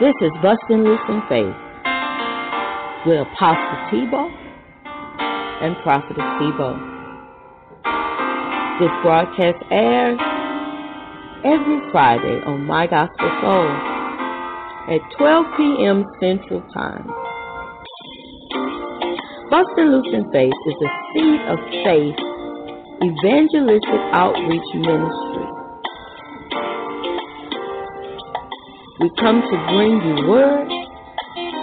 This is Bustin' Loose in Faith with Apostle Thibeaux and Prophetess Thibeaux. This broadcast airs every Friday on My Gospel Soul at 12 p.m. Central Time. Bustin' Loose in Faith is a Seed of Faith Evangelistic Outreach Ministry. We come to bring you word,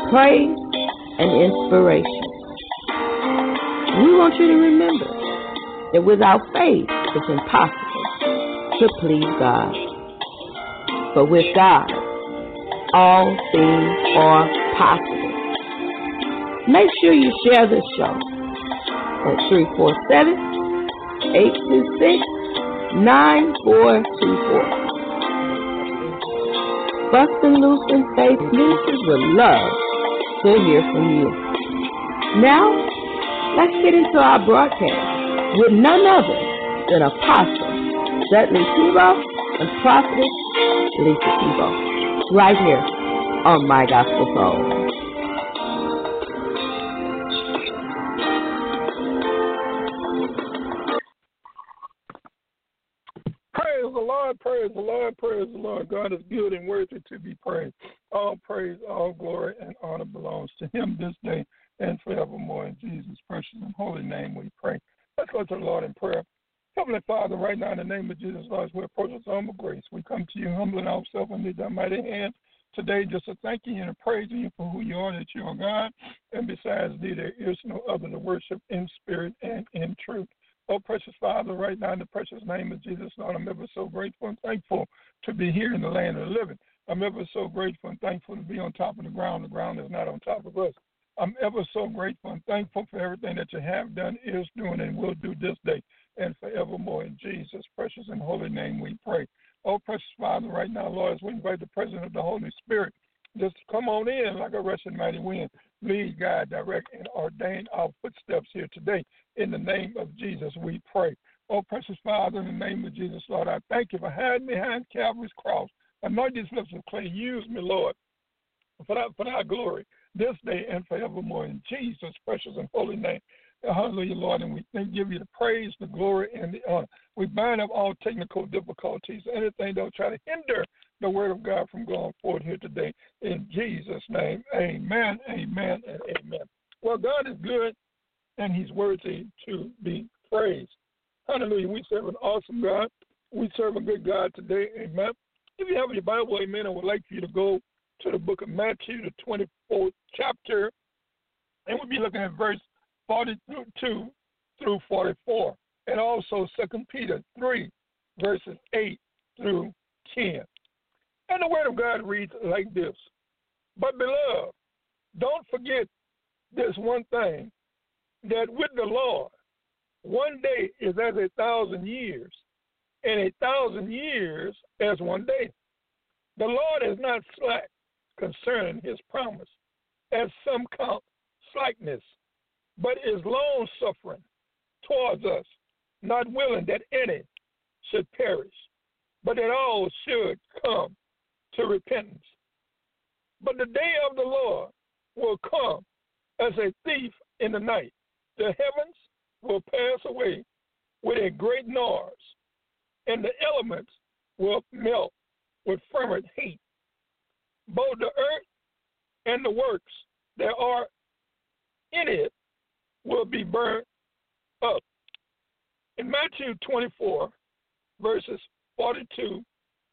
praise, and inspiration. We want you to remember that without faith, it's impossible to please God. But with God, all things are possible. Make sure you share this show at 347-826-9424. Bustin' Loose in Faith Ministries would love to hear from you. Now, let's get into our broadcast with none other than Apostle Dudley Thibeaux and Prophetess Lisa People, right here on My Gospel Soul. Praise the Lord, praise the Lord. God is good and worthy to be praised. All praise, all glory, and honor belongs to him this day and forevermore. In Jesus' precious and holy name we pray. Let's go to the Lord in prayer. Heavenly Father, right now in the name of Jesus, Lord, we approach the throne of grace. We come to you humbling ourselves under thy mighty hand today just to thank you and to praise you for who you are, that you are God. And besides thee, there is no other to worship in spirit and in truth. Oh, precious Father, right now in the precious name of Jesus, Lord, I'm ever so grateful and thankful to be here in the land of the living. I'm ever so grateful and thankful to be on top of the ground. The ground is not on top of us. I'm ever so grateful and thankful for everything that you have done, is doing, and will do this day and forevermore. In Jesus' precious and holy name we pray. Oh, precious Father, right now, Lord, as we invite the presence of the Holy Spirit, just come on in like a rushing mighty wind. Lead, guide, direct, and ordain our footsteps here today. In the name of Jesus, we pray. Oh, precious Father, in the name of Jesus, Lord, I thank you for hiding behind Calvary's cross. Anoint these lips of clay. Use me, Lord, for thy glory this day and forevermore. In Jesus' precious and holy name. Hallelujah, Lord, and we give you the praise, the glory, and the honor. We bind up all technical difficulties, anything that will try to hinder the word of God from going forward here today. In Jesus' name, amen, amen, and amen. Well, God is good, and he's worthy to be praised. Hallelujah. We serve an awesome God. We serve a good God today, amen. If you have your Bible, amen, I would like for you to go to the book of Matthew, the 24th chapter, and we'll be looking at verse 42 through 44, and also 2 Peter 3, verses 8 through 10. And the word of God reads like this: But beloved, don't forget this one thing, that with the Lord, one day is as 1,000 years, and 1,000 years as one day. The Lord is not slack concerning his promise, as some count slackness, but is long-suffering towards us, not willing that any should perish, but that all should come to repentance. But the day of the Lord will come as a thief in the night. The heavens will pass away with a great noise, and the elements will melt with fervent heat. Both the earth and the works that are in it will be burnt up. In Matthew 24, verses 42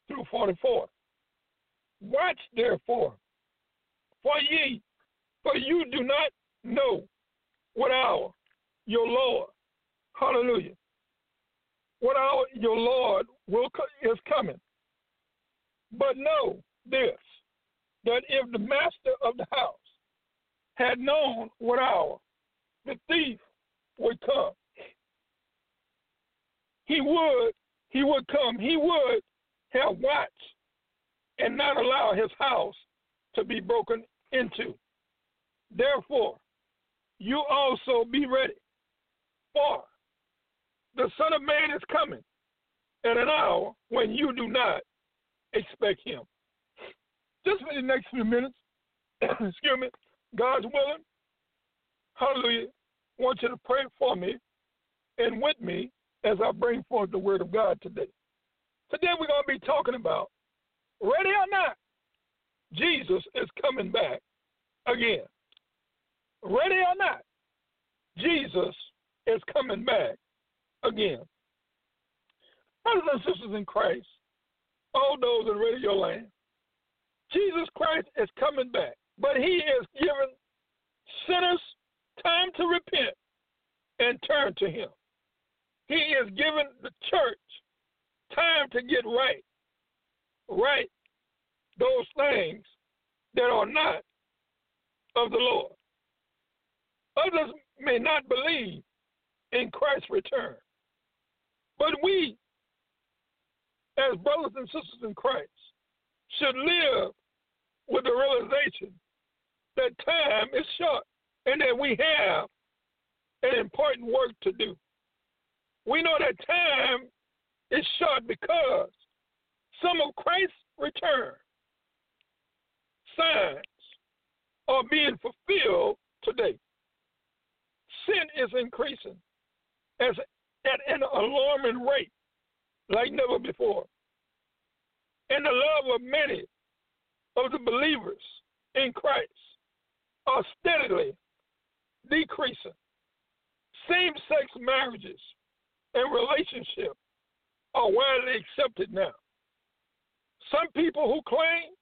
through 44, watch therefore, for you do not know what hour your Lord, hallelujah, what hour your Lord is coming. But know this, that if the master of the house had known what hour the thief would come, he would have watched and not allow his house to be broken into. Therefore, you also be ready, for the Son of Man is coming at an hour when you do not expect him. just for the next few minutes, excuse me, God's willing, hallelujah, I want you to pray for me and with me as I bring forth the word of God today. Today we're going to be talking about, ready or not, Jesus is coming back again. Ready or not, Jesus is coming back again. Brothers and sisters in Christ, all those in radio land, Jesus Christ is coming back, but he is giving sinners time to repent and turn to him. He is giving the church time to get right those things that are not of the Lord. Others may not believe in Christ's return, but we, as brothers and sisters in Christ, should live with the realization that time is short and that we have an important work to do. We know that time is short because some of Christ's return signs are being fulfilled today. Sin is increasing at an alarming rate like never before. And the love of many of the believers in Christ are steadily decreasing. Same-sex marriages and relationships are widely accepted now. Some people who claim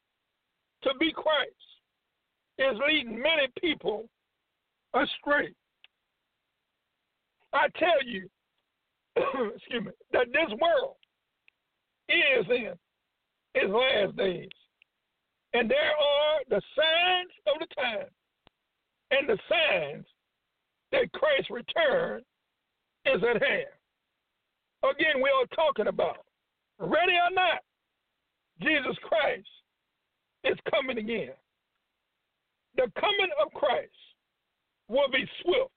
to be Christ is leading many people astray. I tell you, excuse me, that this world is in its last days, and there are the signs of the time and the signs that Christ's return is at hand. Again, we are talking about, ready or not, Jesus Christ is coming again. The coming of Christ will be swift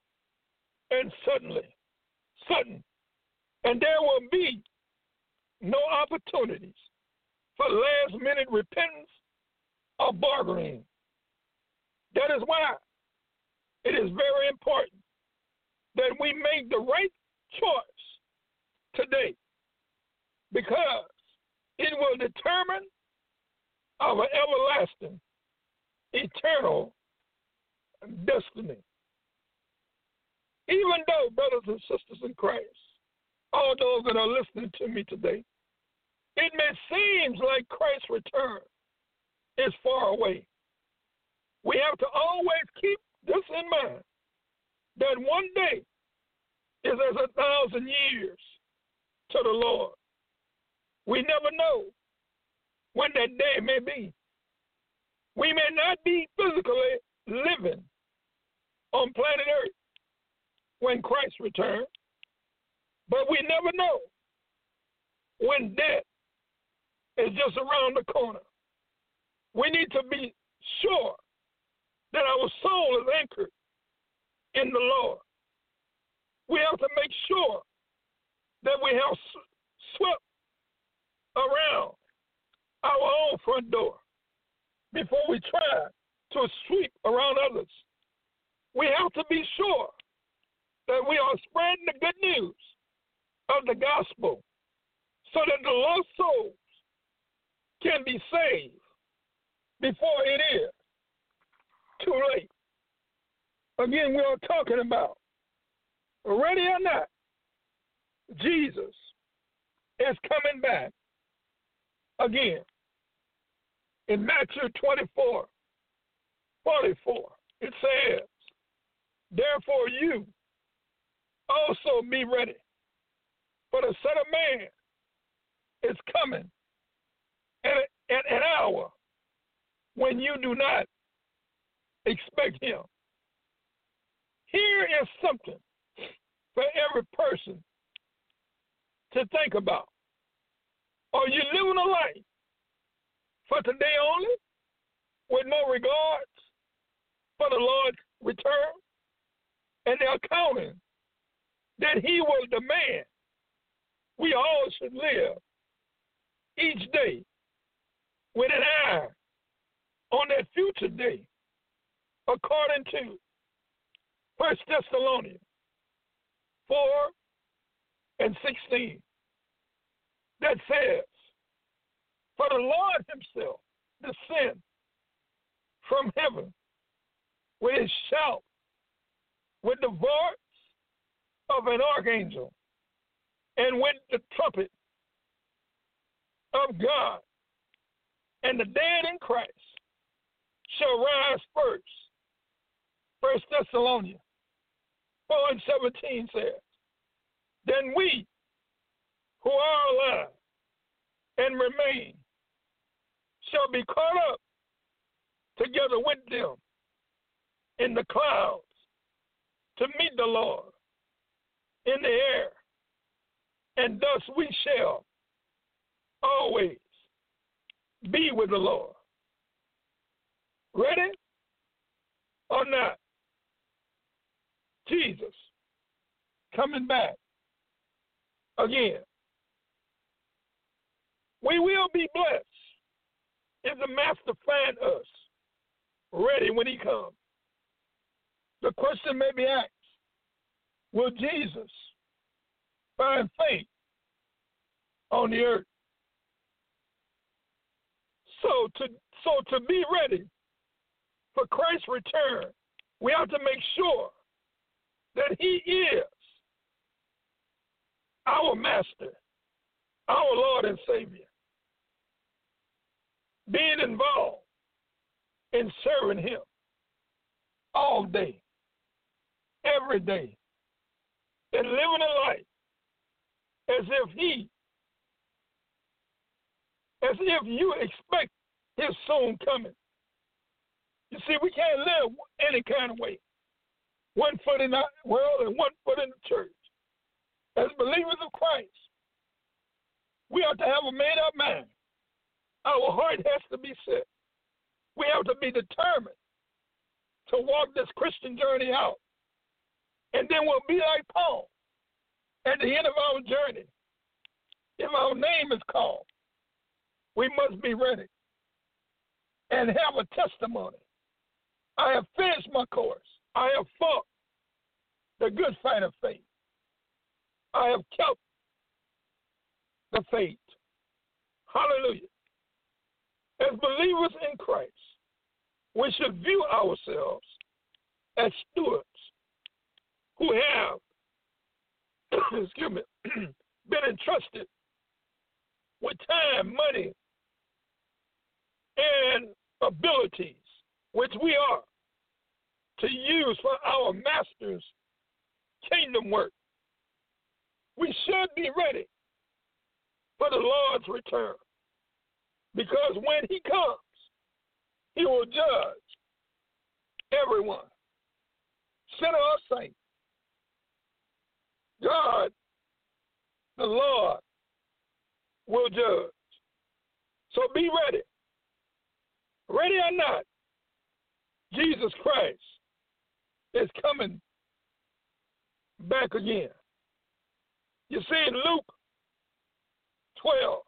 and sudden, and there will be no opportunities for last-minute repentance or bargaining. That is why it is very important that we make the right choice today, because it will determine our everlasting, eternal destiny. Even though, brothers and sisters in Christ, all those that are listening to me today, it may seem like Christ's return is far away. We have to always keep this in mind, that one day is as 1,000 years to the Lord. We never know when that day may be. We may not be physically living on planet Earth when Christ returns, but we never know when death is just around the corner. We need to be sure that our soul is anchored in the Lord. We have to make sure that we have swept around our own front door before we try to sweep around others. We have to be sure that we are spreading the good news of the gospel so that the lost souls can be saved before it is too late. Again, we are talking about, ready or not, Jesus is coming back again. In Matthew 24:44, it says, "Therefore you also be ready, for the Son of Man is coming at an hour when you do not expect him." Here is something for every person to think about. Are you living a life for today only, with no regards for the Lord's return? And they're counting that he will demand we all should live each day with an eye on that future day, according to 1 Thessalonians 4:16, that says, "For the Lord himself descend from heaven with his shout, with the voice of an archangel, and with the trumpet of God, and the dead in Christ shall rise first." 1 Thessalonians 4:17 says, "Then we who are alive and remain shall be caught up together with them in the clouds to meet the Lord in the air, and thus we shall always be with the Lord." Ready or not, Jesus coming back again. We will be blessed if the Master finds us ready when he comes. The question may be asked, will Jesus find faith on the earth? So to be ready for Christ's return, we have to make sure that he is our Master, our Lord and Savior. Being involved in serving him all day, every day, and living a life as if you expect his soon coming. You see, we can't live any kind of way, one foot in the world and one foot in the church. As believers of Christ, we have to have a made-up mind. Our heart has to be set. We have to be determined to walk this Christian journey out. And then we'll be like Paul at the end of our journey. If our name is called, we must be ready and have a testimony. I have finished my course. I have fought the good fight of faith. I have kept the faith. Hallelujah. As believers in Christ, we should view ourselves as stewards who have, been entrusted with time, money, and abilities, which we are to use for our Master's kingdom work. We should be ready for the Lord's return, because when he comes, he will judge everyone, sinner or saint. God, the Lord, will judge. So be ready. Ready or not, Jesus Christ is coming back again. You see, in Luke 12,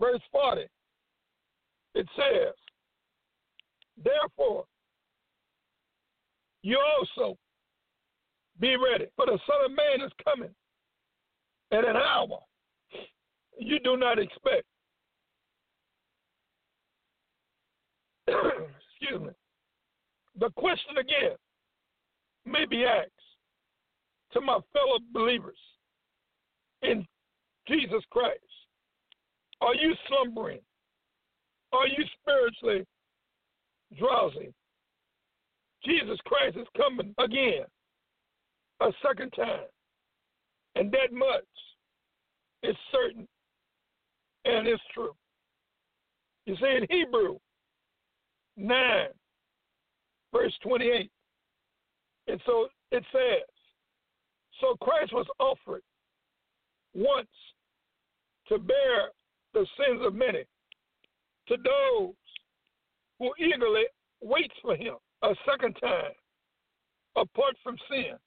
verse 40, it says, "Therefore, you also be ready, for the Son of Man is coming at an hour you do not expect." Excuse me. The question again may be asked to my fellow believers in Jesus Christ: are you slumbering? Are you spiritually drowsy? Jesus Christ is coming again, a second time, and that much is certain and it's true. You see, in Hebrew 9, verse 28, and so it says, "So Christ was offered once to bear the sins of many. To those who eagerly wait for him a second time, apart from sin,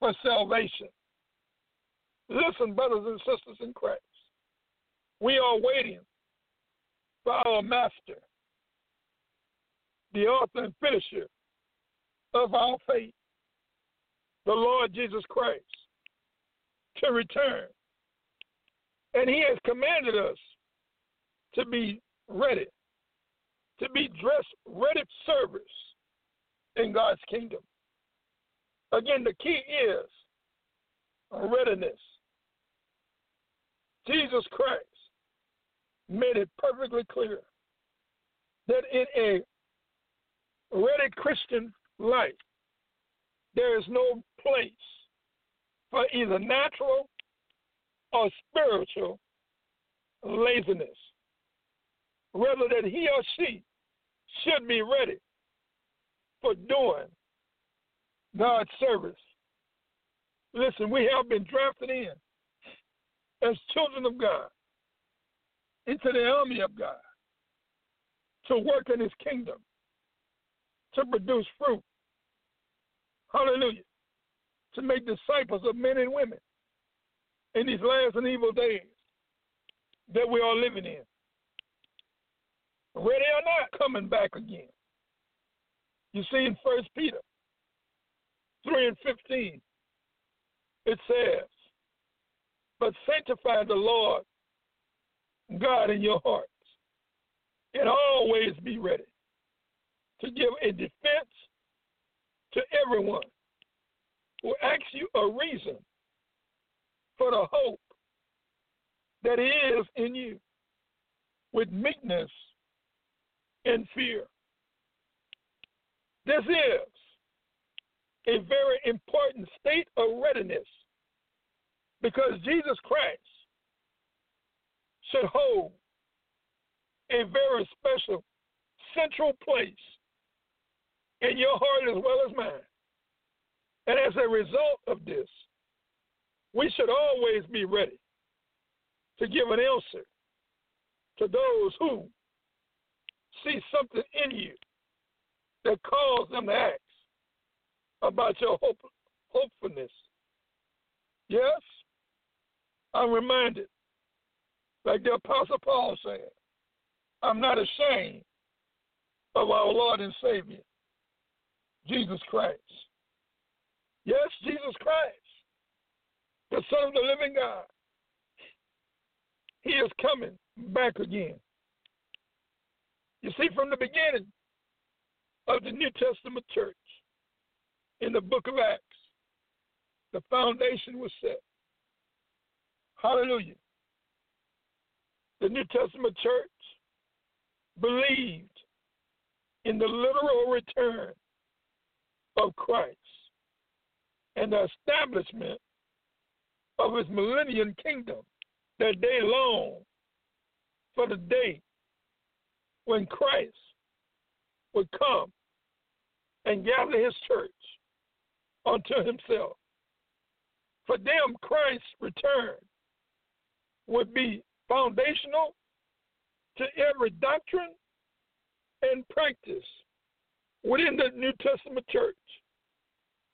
for salvation." Listen, brothers and sisters in Christ, we are waiting for our Master the author and finisher of our faith, the Lord Jesus Christ, to return. And he has commanded us to be ready, to be dressed, ready for service in God's kingdom. Again, the key is readiness. Jesus Christ made it perfectly clear that in a ready Christian life, there is no place for either natural or spiritual laziness. Rather that he or she should be ready for doing God's service. Listen, we have been drafted in as children of God into the army of God to work in his kingdom, to produce fruit. Hallelujah. To make disciples of men and women in these last and evil days that we are living in. Ready or not, coming back again. You see in 1 Peter 3:15, it says, but sanctify the Lord God in your hearts, and always be ready to give a defense to everyone who asks you a reason for the hope that is in you, with meekness and fear. This is a very important state of readiness, because Jesus Christ should hold a very special central place in your heart as well as mine. And as a result of this, we should always be ready to give an answer to those who see something in you that calls them to ask about your hopefulness. Yes, I'm reminded, like the Apostle Paul said, I'm not ashamed of our Lord and Savior, Jesus Christ. Yes, Jesus Christ, the Son of the living God. He is coming back again. You see, from the beginning of the New Testament church, in the book of Acts, the foundation was set. Hallelujah. The New Testament church believed in the literal return of Christ and the establishment of his millennium kingdom, that they long for the day when Christ would come and gather his church unto himself. For them, Christ's return would be foundational to every doctrine and practice within the New Testament church.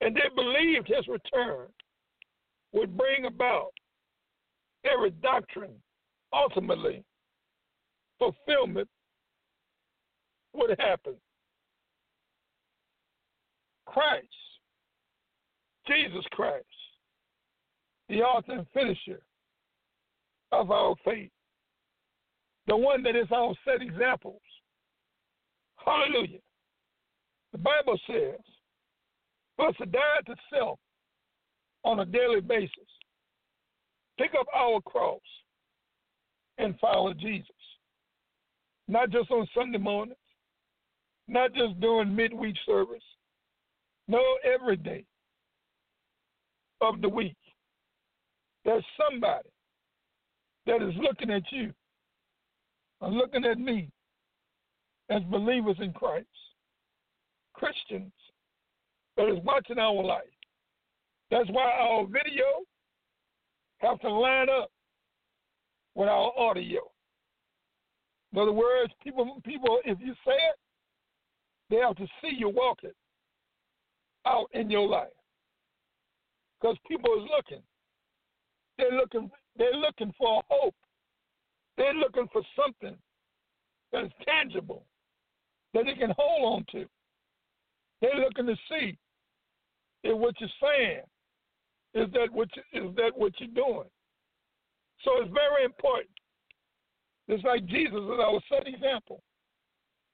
And they believed his return would bring about every doctrine, ultimately, fulfillment would happen. Christ, Jesus Christ, the author and finisher of our faith, the one that is our set examples. Hallelujah. The Bible says, for us to die to self on a daily basis, pick up our cross and follow Jesus. Not just on Sunday mornings, not just during midweek service, no, every day of the week. There's somebody that is looking at you and looking at me as believers in Christ, Christians, that is watching our life. That's why our video have to line up with our audio. In other words, people, if you say it, they have to see you walk it out in your life. Because people is looking. They're looking for hope. They're looking for something that is tangible that they can hold on to. They're looking to see if what you're saying is that what you're doing. So it's very important. It's like Jesus is our set example.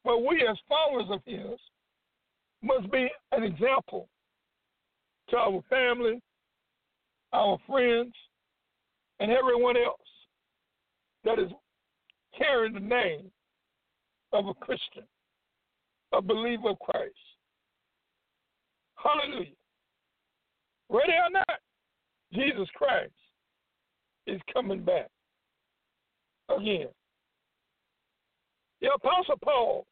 But we as followers of his must be an example to our family, our friends, and everyone else that is carrying the name of a Christian, a believer of Christ. Hallelujah. Ready or not, Jesus Christ is coming back again. The Apostle Paul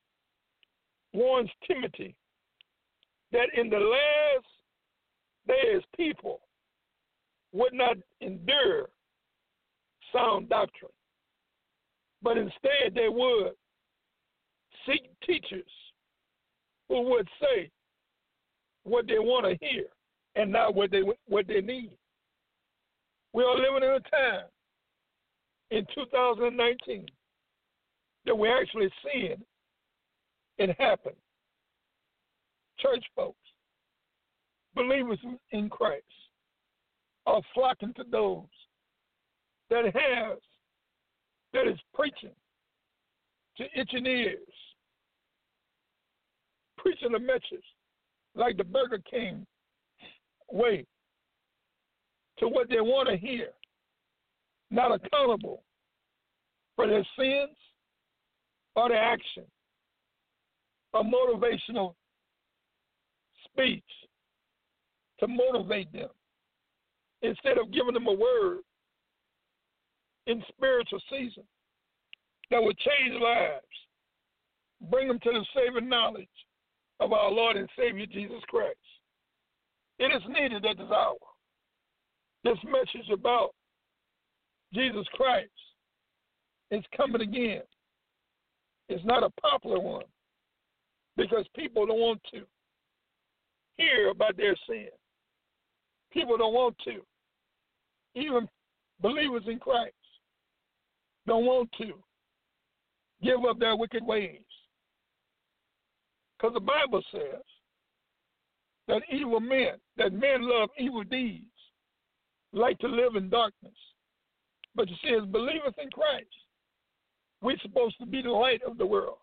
warns Timothy that in the last days people would not endure sound doctrine, but instead they would seek teachers who would say what they want to hear and not what they need. We are living in a time in 2019 that we're actually seeing it happen. Church folks, believers in Christ, are flocking to those that is preaching to itching ears, preaching a message like the Burger King way to what they want to hear, not accountable for their sins or their action. A motivational speech to motivate them instead of giving them a word in spiritual season that would change lives, bring them to the saving knowledge of our Lord and Savior Jesus Christ. It is needed at this hour. This message about Jesus Christ is coming again. It's not a popular one because people don't want to hear about their sin. People don't want to. Even believers in Christ don't want to give up their wicked ways. Because the Bible says that men love evil deeds, like to live in darkness. But you see, as believers in Christ, we're supposed to be the light of the world.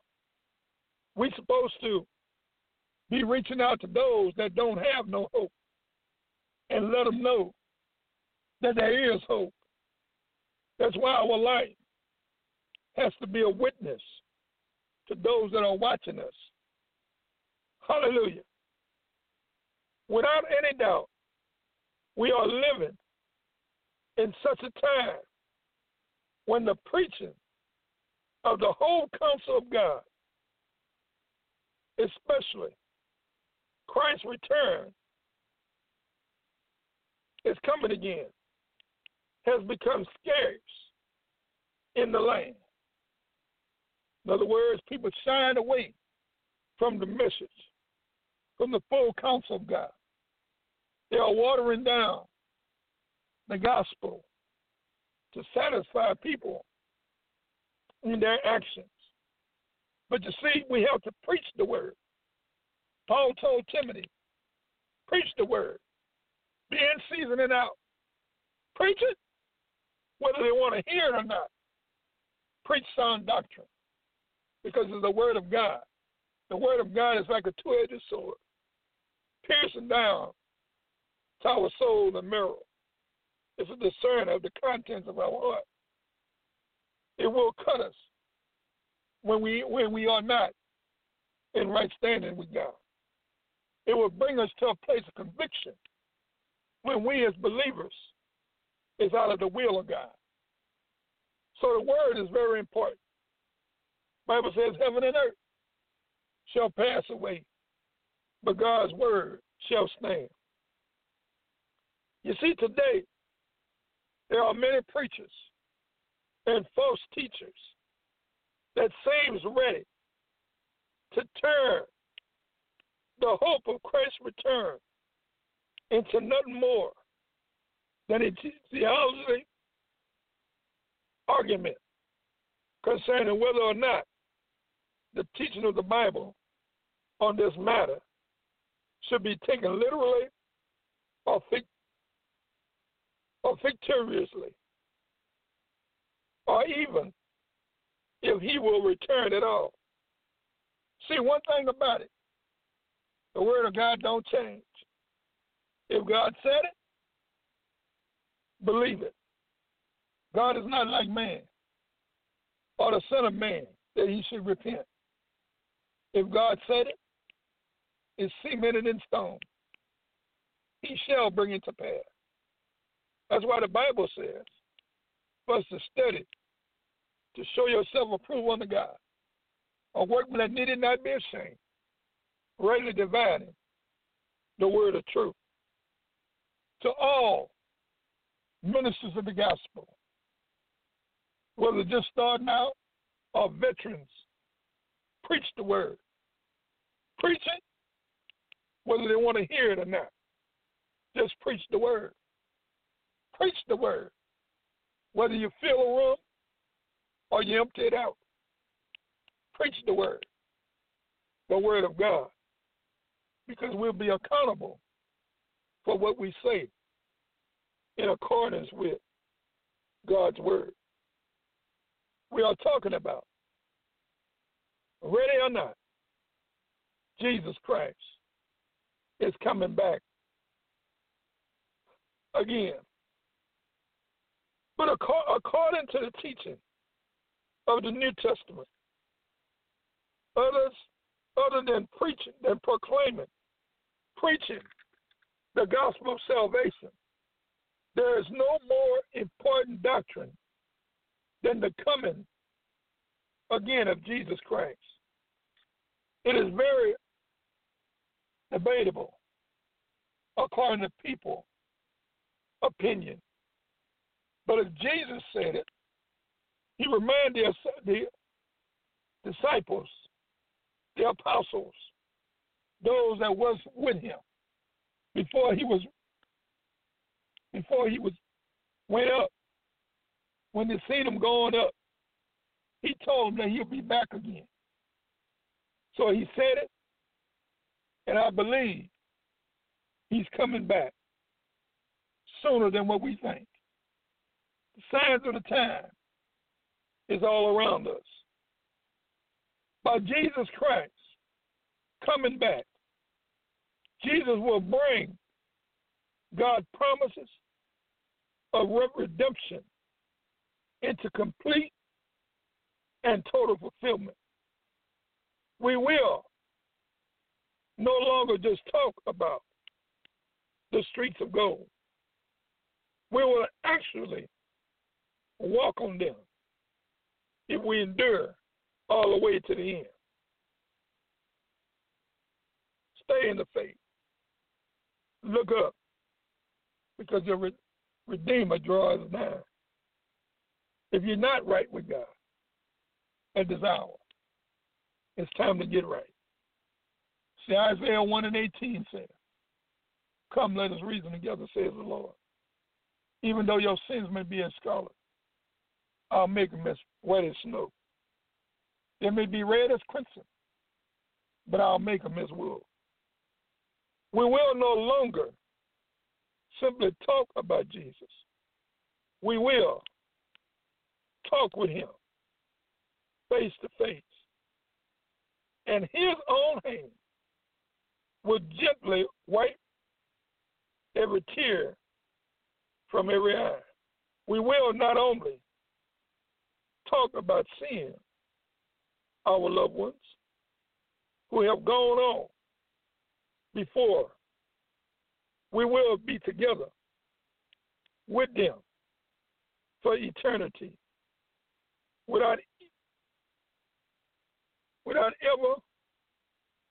We're supposed to be reaching out to those that don't have no hope and let them know that there is hope. That's why our light has to be a witness to those that are watching us. Hallelujah. Without any doubt, we are living in such a time when the preaching of the whole counsel of God, especially Christ's return, is coming again, has become scarce in the land. In other words, people shying away from the message, from the full counsel of God. They are watering down the gospel to satisfy people in their actions. But you see, we have to preach the word. Paul told Timothy, preach the word. Be in season and out. Preach it, whether they want to hear it or not. Preach sound doctrine because it's the word of God. The word of God is like a two-edged sword, piercing down to our soul and marrow. It's a discerner of the contents of our heart. It will cut us when we are not in right standing with God. It will bring us to a place of conviction when we as believers is out of the will of God. So the word is very important. The Bible says heaven and earth shall pass away, but God's word shall stand. You see, today, there are many preachers and false teachers that seems ready to turn the hope of Christ's return into nothing more than a theology argument concerning whether or not the teaching of the Bible on this matter should be taken literally or fictitiously, or even if he will return at all. See, one thing about it, the word of God don't change. If God said it, believe it. God is not like man or the son of man that he should repent. If God said it, it's cemented in stone. He shall bring it to pass. That's why the Bible says for us to study, to show yourself approved unto God, a workman that needed not be ashamed, rightly dividing the word of truth. To all ministers of the gospel, whether just starting out or veterans, preach the word. Preach it, whether they want to hear it or not. Just preach the word. Preach the word. Whether you fill a room or you empty it out, preach the word. The word of God. Because we'll be accountable for what we say in accordance with God's word. We are talking about, ready or not, Jesus Christ is coming back again. But according to the teaching of the New Testament, other than proclaiming the gospel of salvation, there is no more important doctrine than the coming again of Jesus Christ. It is very debatable according to people's opinion. But if Jesus said it, he reminded the disciples, the apostles, those that was with him before he went up. When they seen him going up, he told them that he'll be back again. So he said it, and I believe he's coming back sooner than what we think. The signs of the time is all around us. By Jesus Christ coming back, Jesus will bring God's promises of redemption into complete and total fulfillment. We will no longer just talk about the streets of gold. We will actually walk on them if we endure all the way to the end. Stay in the faith. Look up, because your Redeemer draws nigh. If you're not right with God at this hour, it's time to get right. See, Isaiah 1:18 says, "Come, let us reason together," says the Lord. "Even though your sins may be as scarlet, I'll make them as white as snow. They may be red as crimson, but I'll make them as wool." We will no longer simply talk about Jesus. We will talk with him face to face. And his own hand will gently wipe every tear from every eye. We will not only talk about sin, our loved ones who have gone on before. We will be together with them for eternity, without ever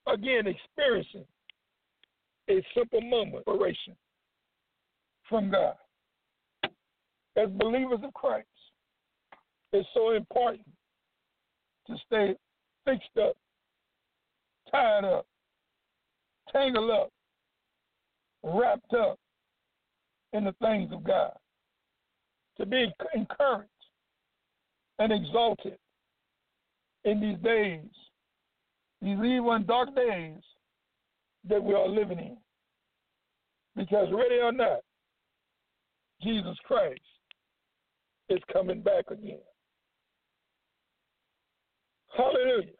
again experiencing a simple moment of separation from God. As believers of Christ, it's so important to stay fixed up, tied up, tangled up, wrapped up in the things of God, to be encouraged and exalted in these days These evil and dark days that we are living in. Because ready or not, Jesus Christ is coming back again. Hallelujah.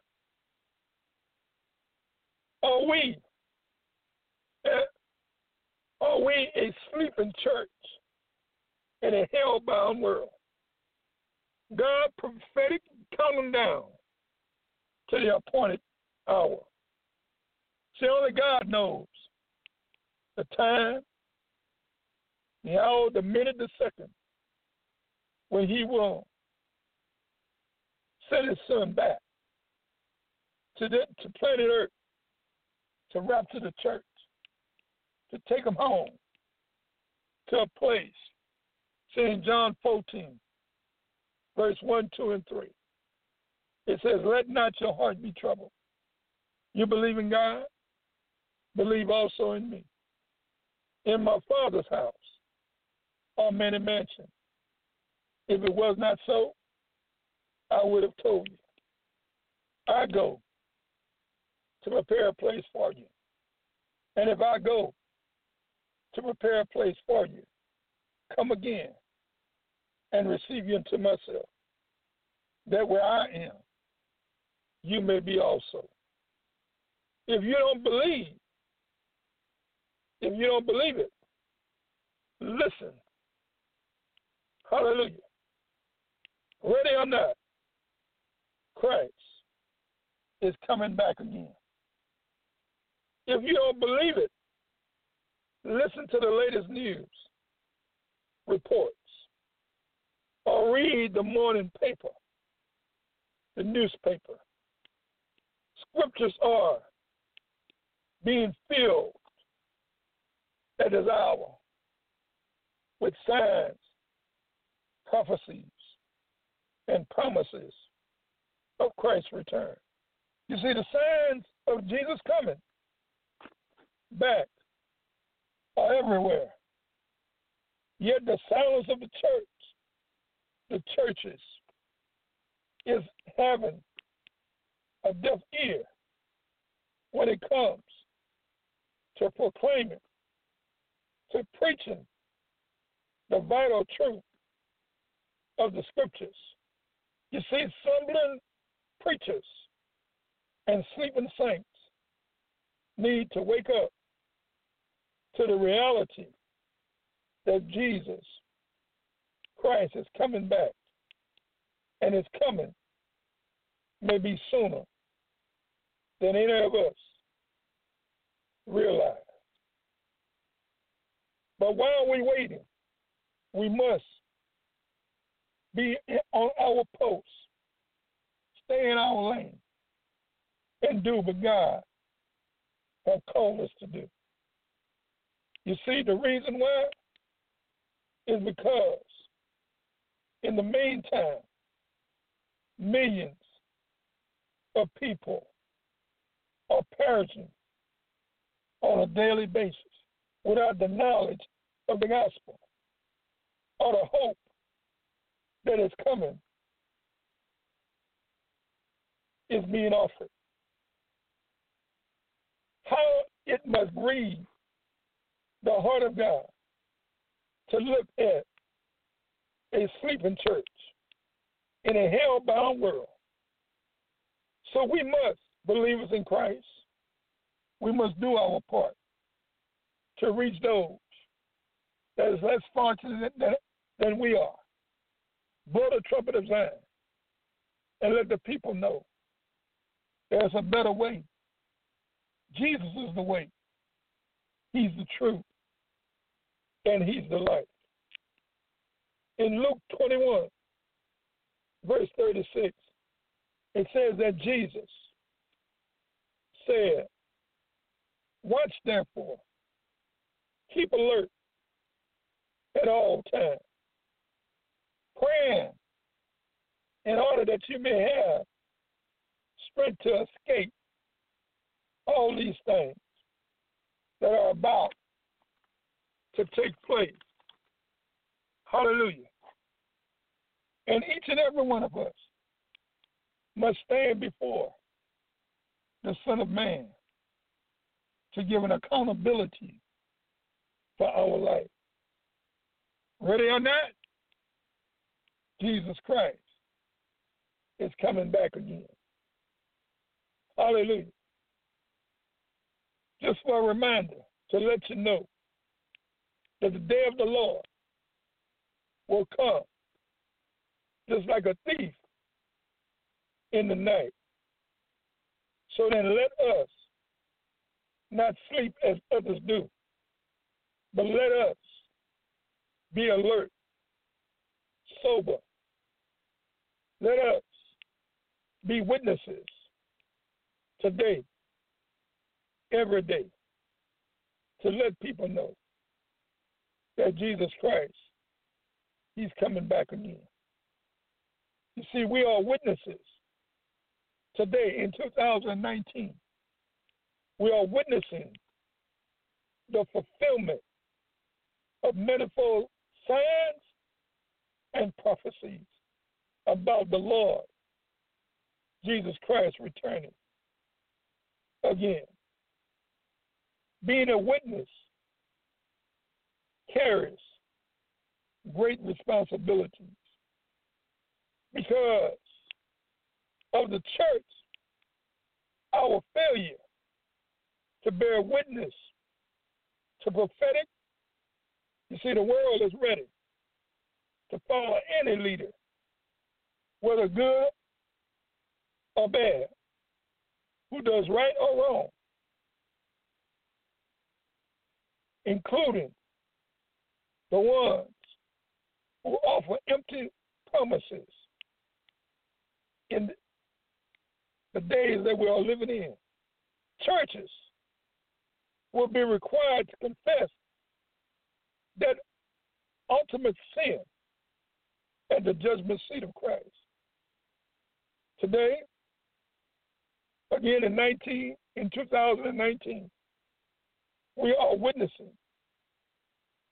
Are we a sleeping church in a hell-bound world? God prophetic coming down to the appointed hour. See, only God knows the time, the hour, the minute, the second, when he will send his son back to planet Earth, to rapture the church, to take them home to a place. See, in John 14, verse 1, 2, and 3, it says, let not your heart be troubled. You believe in God, believe also in me. In my Father's house are many mansions. If it was not so, I would have told you. I go to prepare a place for you. And if I go to prepare a place for you, come again and receive you unto myself, that where I am, you may be also. If you don't believe it, listen. Hallelujah. Ready or not, Christ is coming back again. If you don't believe it, listen to the latest news reports or read the morning paper, the newspaper. Scriptures are being filled at this hour with signs, prophecies, and promises of Christ's return. You see, the signs of Jesus coming back are everywhere. Yet the silence of the church, the churches, is having a deaf ear when it comes to proclaiming, to preaching the vital truth of the scriptures. You see, stumbling preachers and sleeping saints need to wake up to the reality that Jesus Christ is coming back, and his coming may be sooner than any of us realize. But while we're waiting, we must be on our post, stay in our lane, and do what God has called us to do. You see, the reason why is because in the meantime, millions of people are perishing on a daily basis without the knowledge of the gospel or the hope that is coming is being offered. How it must grieve the heart of God to look at a sleeping church in a hell-bound world. So we must, believers in Christ, we must do our part to reach those that is less fortunate than we are. Blow the trumpet of Zion and let the people know there's a better way. Jesus is the way. He's the truth, and he's the light. In Luke 21, verse 36, it says that Jesus said, watch therefore, keep alert at all times, praying in order that you may have strength to escape all these things that are about to take place. Hallelujah. And each and every one of us must stand before the Son of Man to give an accountability for our life. Ready or not, Jesus Christ is coming back again. Hallelujah. Just for a reminder to let you know that the day of the Lord will come just like a thief in the night. So then let us not sleep as others do, but let us be alert, sober. Let us be witnesses today, every day, to let people know that Jesus Christ, he's coming back again. You see, we are witnesses today in 2019. We are witnessing the fulfillment of manifold signs and prophecies about the Lord Jesus Christ returning again. Being a witness carries great responsibilities because of the church, our failure to bear witness to prophetic. You see, the world is ready to follow any leader, whether good or bad, who does right or wrong, including the ones who offer empty promises in the days that we are living in. Churches will be required to confess that ultimate sin at the judgment seat of Christ. Today, again in 2019, we are witnessing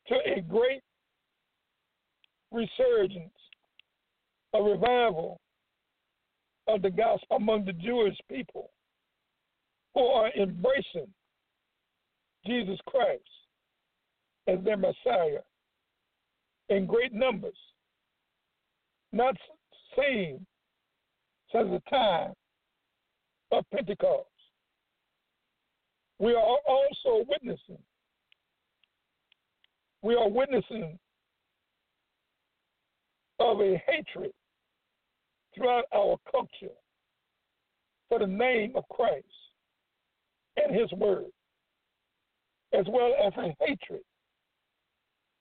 to a great resurgence, a revival of the gospel among the Jewish people who are embracing Jesus Christ as their Messiah in great numbers, not seen since the time of Pentecost. We are also witnessing. We are witnessing of a hatred throughout our culture for the name of Christ and his word, as well as a hatred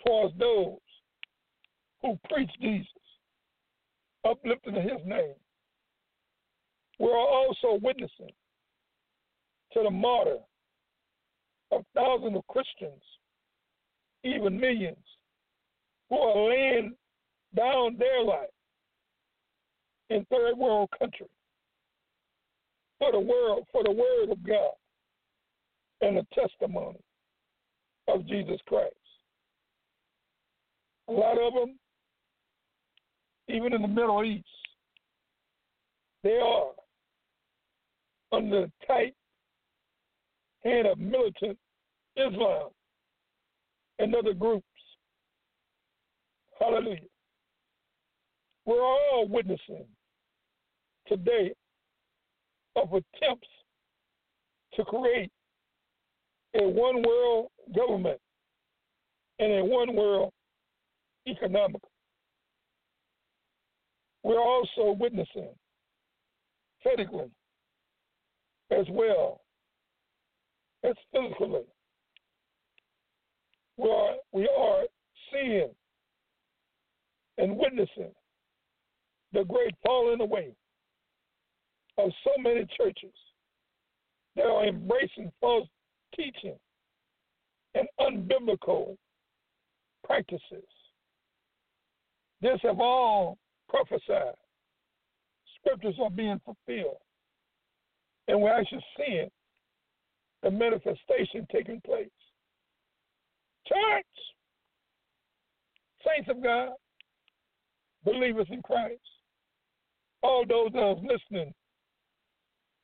towards those who preach Jesus, uplifting his name. We are also witnessing to the martyr of thousands of Christians, even millions, who are laying down their life in third world countries for the word of God and the testimony of Jesus Christ. A lot of them, even in the Middle East, they are under the tight hand of militant Islam and other groups. Hallelujah. We're all witnessing today of attempts to create a one-world government and a one-world economic. We're also witnessing physically as well as physically. We are seeing and witnessing the great falling away of so many churches that are embracing false teaching and unbiblical practices. This have all prophesied. Scriptures are being fulfilled. And we're actually seeing the manifestation taking place. Church, saints of God, believers in Christ, all those that are listening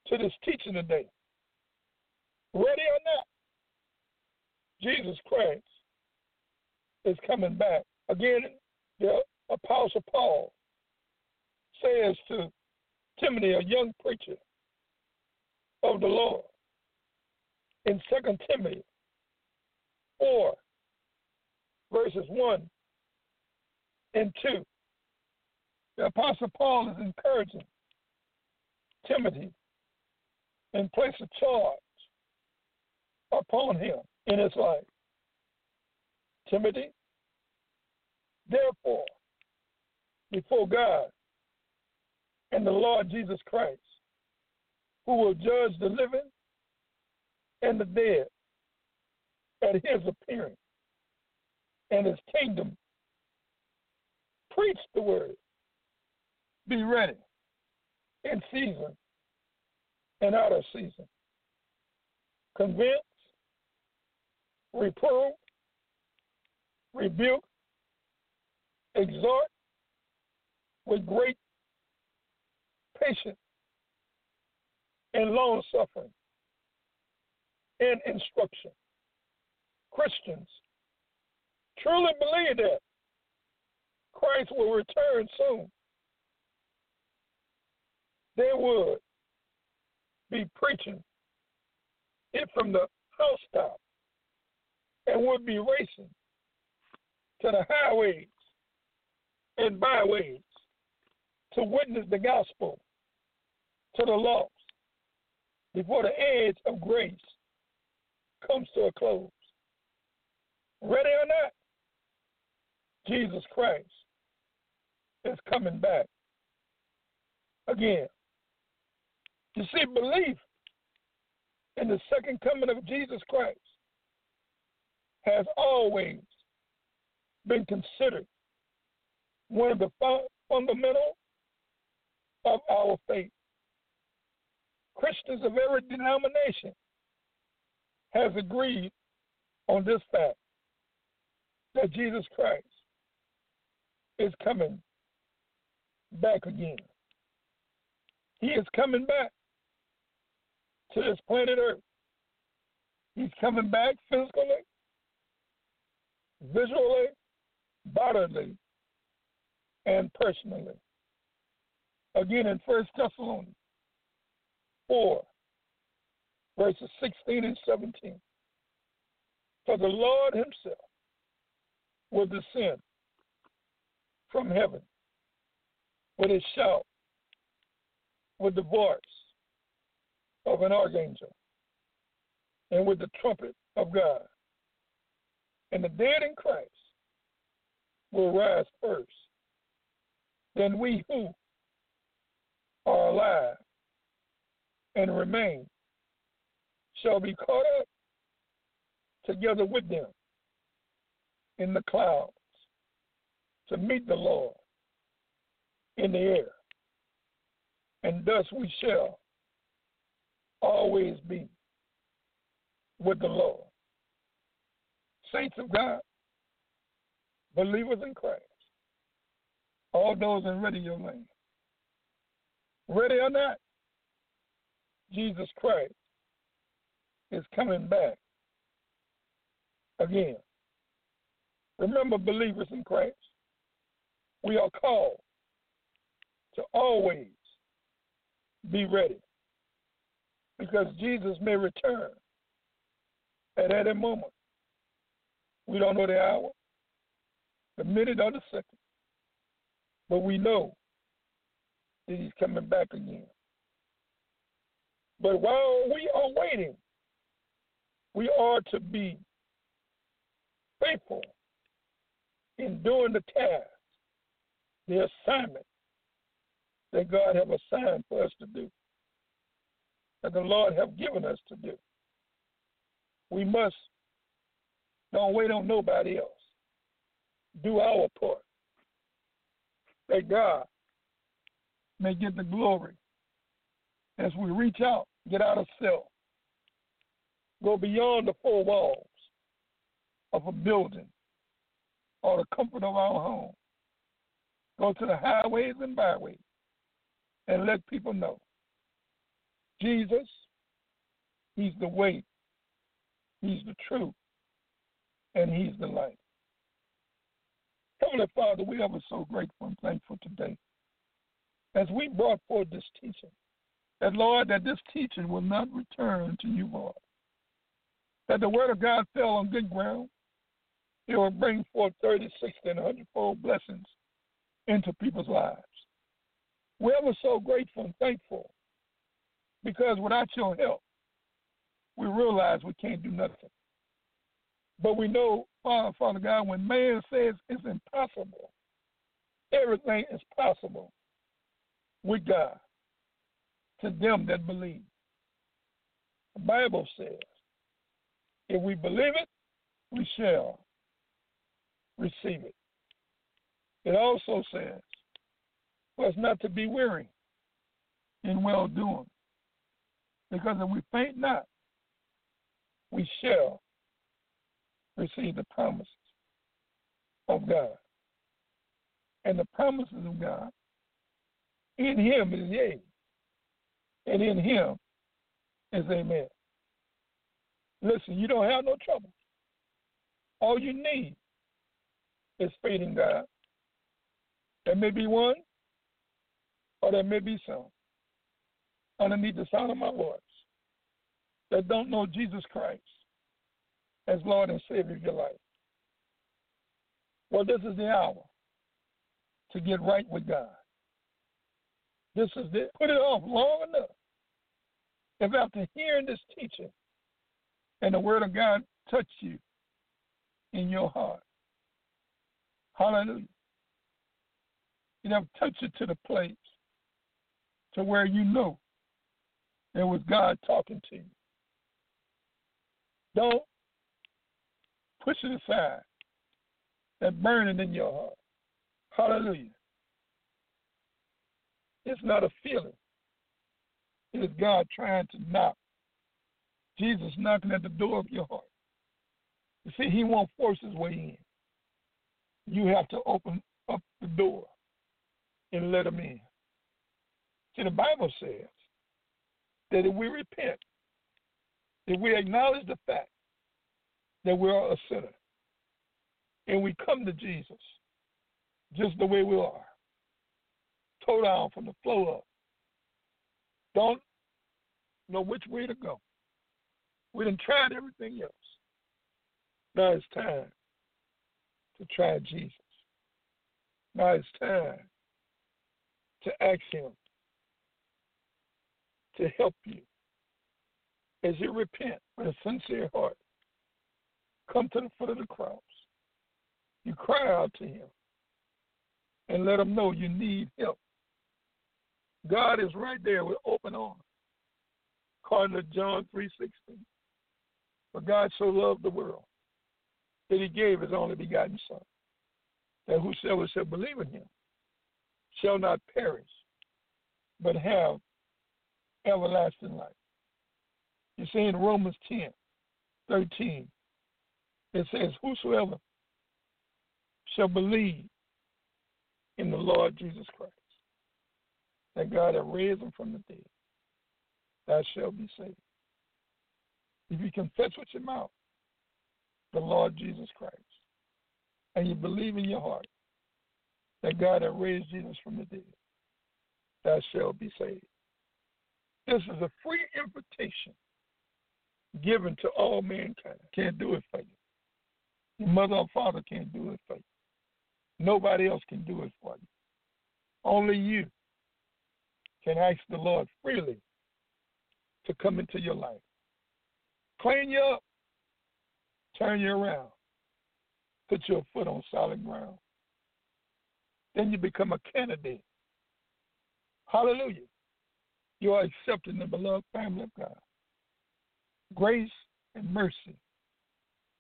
to this teaching today. Ready or not, Jesus Christ is coming back. Again, the Apostle Paul says to Timothy, a young preacher of the Lord, in 2 Timothy 4, verses 1 and 2, the Apostle Paul is encouraging Timothy and place a charge upon him in his life. Timothy, therefore, before God and the Lord Jesus Christ, who will judge the living and the dead at his appearing and his kingdom, preach the word. Be ready in season and out of season. Convince, reprove, rebuke, exhort with great patience and long suffering and instruction. Christians truly believe that Christ will return soon. They would be preaching it from the housetop and would be racing to the highways and byways to witness the gospel to the lost before the edge of grace comes to a close. Ready or not, Jesus Christ is coming back again. You see, belief in the second coming of Jesus Christ has always been considered one of the fundamental of our faith. Christians of every denomination has agreed on this fact, that Jesus Christ is coming back again. He is coming back to this planet Earth. He's coming back physically, visually, bodily, and personally. Again, in 1 Thessalonians 4, verses 16 and 17, for the Lord himself will descend from heaven with a shout, with the voice of an archangel, and with the trumpet of God. And the dead in Christ will rise first. Then we who are alive and remain shall be caught up together with them in the clouds to meet the Lord in the air. And thus we shall always be with the Lord. Saints of God, believers in Christ, all those in radio land, ready or not, Jesus Christ is coming back again. Remember, believers in Christ, we are called to always be ready, because Jesus may return at any moment. We don't know the hour, the minute, or the second, but we know that he's coming back again. But while we are waiting, we are to be faithful in doing the task, the assignment that God have assigned for us to do, that the Lord have given us to do. We must, don't wait on nobody else. Do our part, that God may get the glory as we reach out, get out of self, go beyond the four walls of a building or the comfort of our home. Go to the highways and byways and let people know Jesus, he's the way, he's the truth, and he's the light. Heavenly Father, we are so grateful and thankful today as we brought forth this teaching, that, Lord, that this teaching will not return to you, Lord, that the word of God fell on good ground. It will bring forth 30, 60, and 100-fold blessings into people's lives. We are so grateful and thankful because without your help, we realize we can't do nothing. But we know, Father God, when man says it's impossible, everything is possible with God to them that believe. The Bible says, if we believe it, we shall receive it. It also says for us not to be weary in well-doing, because if we faint not, we shall receive the promises of God. And the promises of God, in him is yea, and in him is amen. Listen, you don't have no trouble. All you need is faith in God. There may be one, or there may be some underneath the sound of my voice that don't know Jesus Christ as Lord and Savior of your life. Well, this is the hour to get right with God. This is the put it off long enough. If after hearing this teaching and the word of God touch you in your heart, hallelujah, you have touched it to the place to where you know it was God talking to you. Don't push it aside, that burning in your heart. Hallelujah. It's not a feeling. It is God trying to knock. Jesus knocking at the door of your heart. You see, he won't force his way in. You have to open up the door and let him in. See, the Bible says that if we repent, if we acknowledge the fact that we are a sinner, and we come to Jesus just the way we are, toe down from the floor up, don't know which way to go. We done tried everything else. Now it's time to try Jesus. Now it's time to ask him to help you as you repent with a sincere heart. Come to the foot of the cross. You cry out to him and let him know you need help. God is right there with open arms, according to John 3:16. For God so loved the world that he gave his only begotten Son, that whosoever shall believe in him shall not perish, but have everlasting life. You see, in Romans 10:13, it says, whosoever shall believe in the Lord Jesus Christ, that God hath raised him from the dead, thou shalt be saved. If you confess with your mouth the Lord Jesus Christ, and you believe in your heart that God hath raised Jesus from the dead, thou shalt be saved. This is a free invitation given to all mankind. Can't do it for you. Your mother or father can't do it for you. Nobody else can do it for you. Only you can ask the Lord freely to come into your life, clean you up, turn you around, put your foot on solid ground. Then you become a candidate. Hallelujah. You are accepted in the beloved family of God. Grace and mercy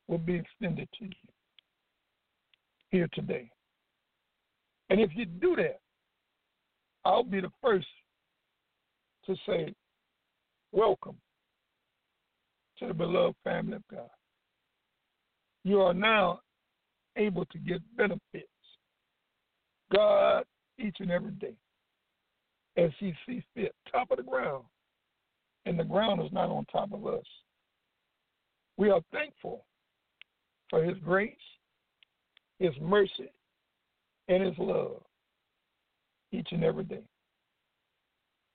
will be extended to you here today. And if you do that, I'll be the first to say, welcome to the beloved family of God. You are now able to get benefits, God, each and every day, as he sees fit, top of the ground, and the ground is not on top of us. We are thankful for his grace, his mercy, and his love each and every day.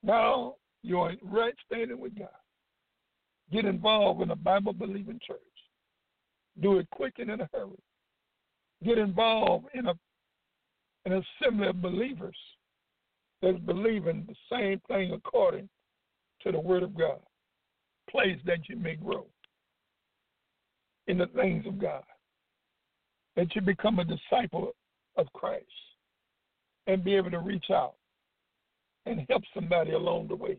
Now you are right standing with God. Get involved in a Bible-believing church. Do it quick and in a hurry. Get involved in an assembly of believers that's believing the same thing according to the Word of God. Place that you may grow in the things of God. That you become a disciple of Christ and be able to reach out and help somebody along the way.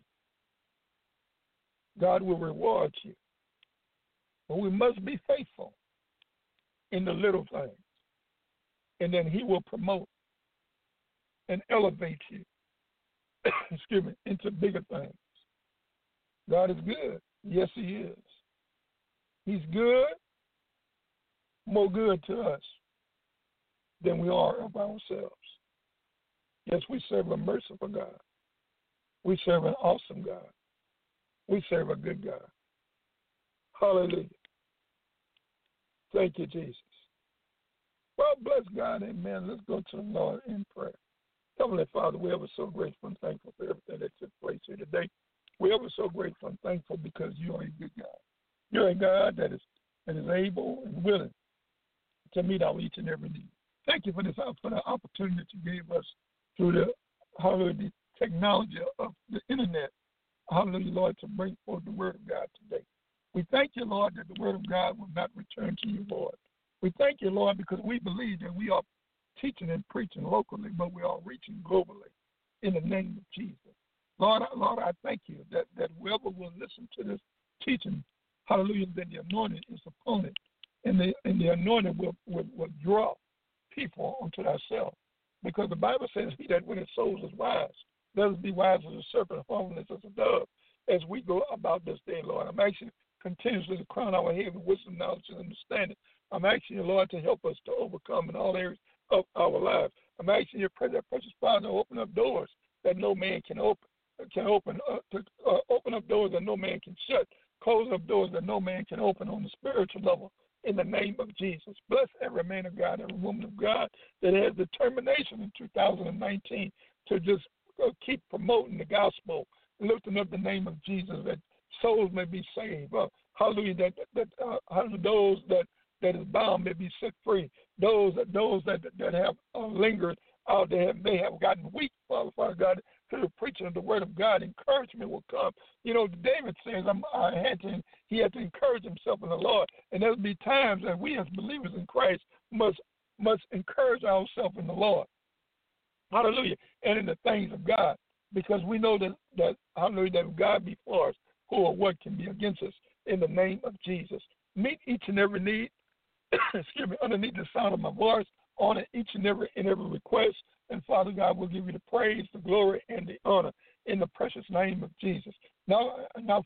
God will reward you. But we must be faithful in the little things. And then he will promote and elevate you into bigger things. God is good. Yes, he is. He's good, more good to us than we are of ourselves. Yes, we serve a merciful God. We serve an awesome God. We serve a good God. Hallelujah. Thank you, Jesus. Well, bless God. Amen. Let's go to the Lord in prayer. Heavenly Father, we are ever so grateful and thankful for everything that took place here today. We are ever so grateful and thankful because you are a good God. You're a God that is able and willing to meet our each and every need. Thank you for the opportunity that you gave us through the technology of the internet. Hallelujah, Lord, to bring forth the word of God today. We thank you, Lord, that the word of God will not return to you, Lord. We thank you, Lord, because we believe that we are teaching and preaching locally, but we are reaching globally in the name of Jesus. Lord, I thank you that whoever will listen to this teaching, hallelujah, that the anointing is upon it, and the anointing will draw people unto thyself. Because the Bible says, he that winneth souls is wise. Let us be wise as a serpent, harmless as a dove, as we go about this day, Lord. I'm asking continuously to crown our head with wisdom, knowledge, and understanding. I'm asking you, Lord, to help us to overcome in all areas of our lives. I'm asking your precious Father to open up doors that no man can open, to open up doors that no man can shut, close up doors that no man can open on the spiritual level. In the name of Jesus, bless every man of God, every woman of God that has determination in 2019 to just keep promoting the gospel, lifting up the name of Jesus, that souls may be saved. Hallelujah! Those that is bound may be set free. Those that have lingered out, they have gotten weak. Father God, through the preaching of the word of God, encouragement will come. You know, David says, he had to encourage himself in the Lord, and there'll be times that we as believers in Christ must encourage ourselves in the Lord. Hallelujah, and in the things of God, because we know that hallelujah, that God be for us, who or what can be against us, in the name of Jesus. Meet each and every need, underneath the sound of my voice, honor each and every request, and Father God will give you the praise, the glory, and the honor in the precious name of Jesus. Now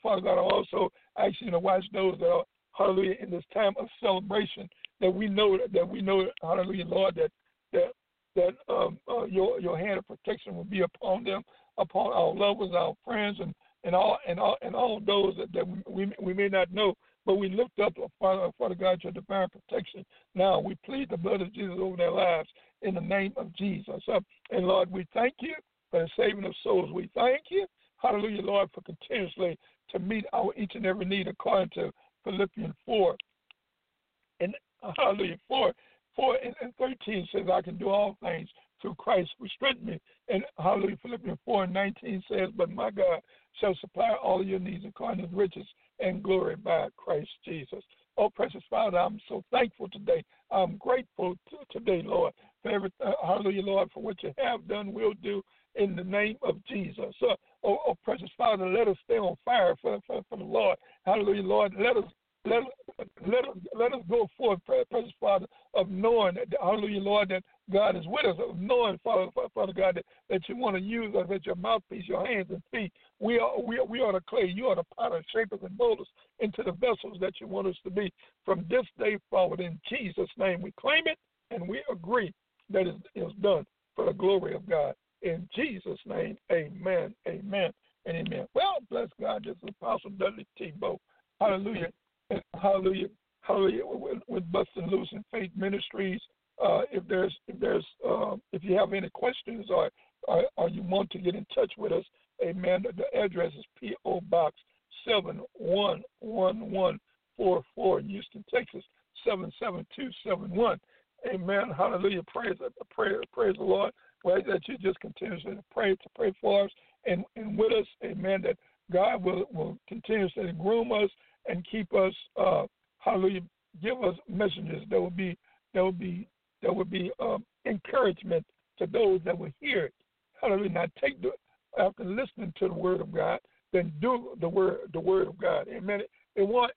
Father God, I also ask you to watch those that are, hallelujah, in this time of celebration, that we know, hallelujah, Lord, that your hand of protection will be upon them, upon our loved ones, our friends, and all those that we may not know, but we lift up, Father God, your divine protection. Now we plead the blood of Jesus over their lives in the name of Jesus. And Lord, we thank you for the saving of souls. We thank you, hallelujah, Lord, for continuously to meet our each and every need according to Philippians 4 and hallelujah 4:13 says, I can do all things through Christ who strengthens me. And hallelujah, Philippians 4:19 says, but my God shall supply all of your needs according to his riches and glory by Christ Jesus. Oh, precious Father, I'm so thankful today. I'm grateful today, Lord, for everything. Hallelujah, Lord, for what you have done, will do in the name of Jesus. Oh, precious Father, let us stay on fire for the Lord. Hallelujah, Lord, let us go forth, precious Father, of knowing, hallelujah, Lord, that God is with us, of knowing, Father God, that you want to use us as your mouthpiece, your hands and feet. We are the clay. You are the potter, shapers, and molders into the vessels that you want us to be. From this day forward, in Jesus' name, we claim it, and we agree that it is done for the glory of God. In Jesus' name, amen, amen, and amen. Well, bless God, just Apostle Dudley Thibeaux. Hallelujah. Hallelujah. Hallelujah. With Bustin' Loose and Faith Ministries. If you have any questions or you want to get in touch with us, amen, the address is P.O. Box 711144, Houston, Texas, 77271. Amen. Hallelujah. Praise the Lord. Well, that you just continuously pray for us and with us. Amen. That God will continuously groom us and keep us. Hallelujah. Give us messages that will be encouragement to those that will hear it. Hallelujah. Now after listening to the word of God, then do the word of God. Amen. It won't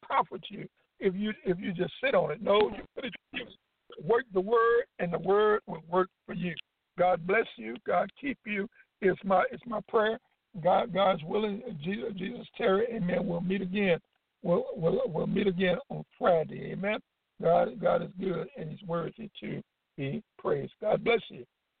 profit you if you just sit on it. No, you put it to use. Work the word, and the word will work for you. God bless you. God keep you. It's my prayer. God's willing. Jesus tarry. Amen. We'll meet again. We'll meet again on Friday. Amen. God is good, and He's worthy to be praised. God bless you.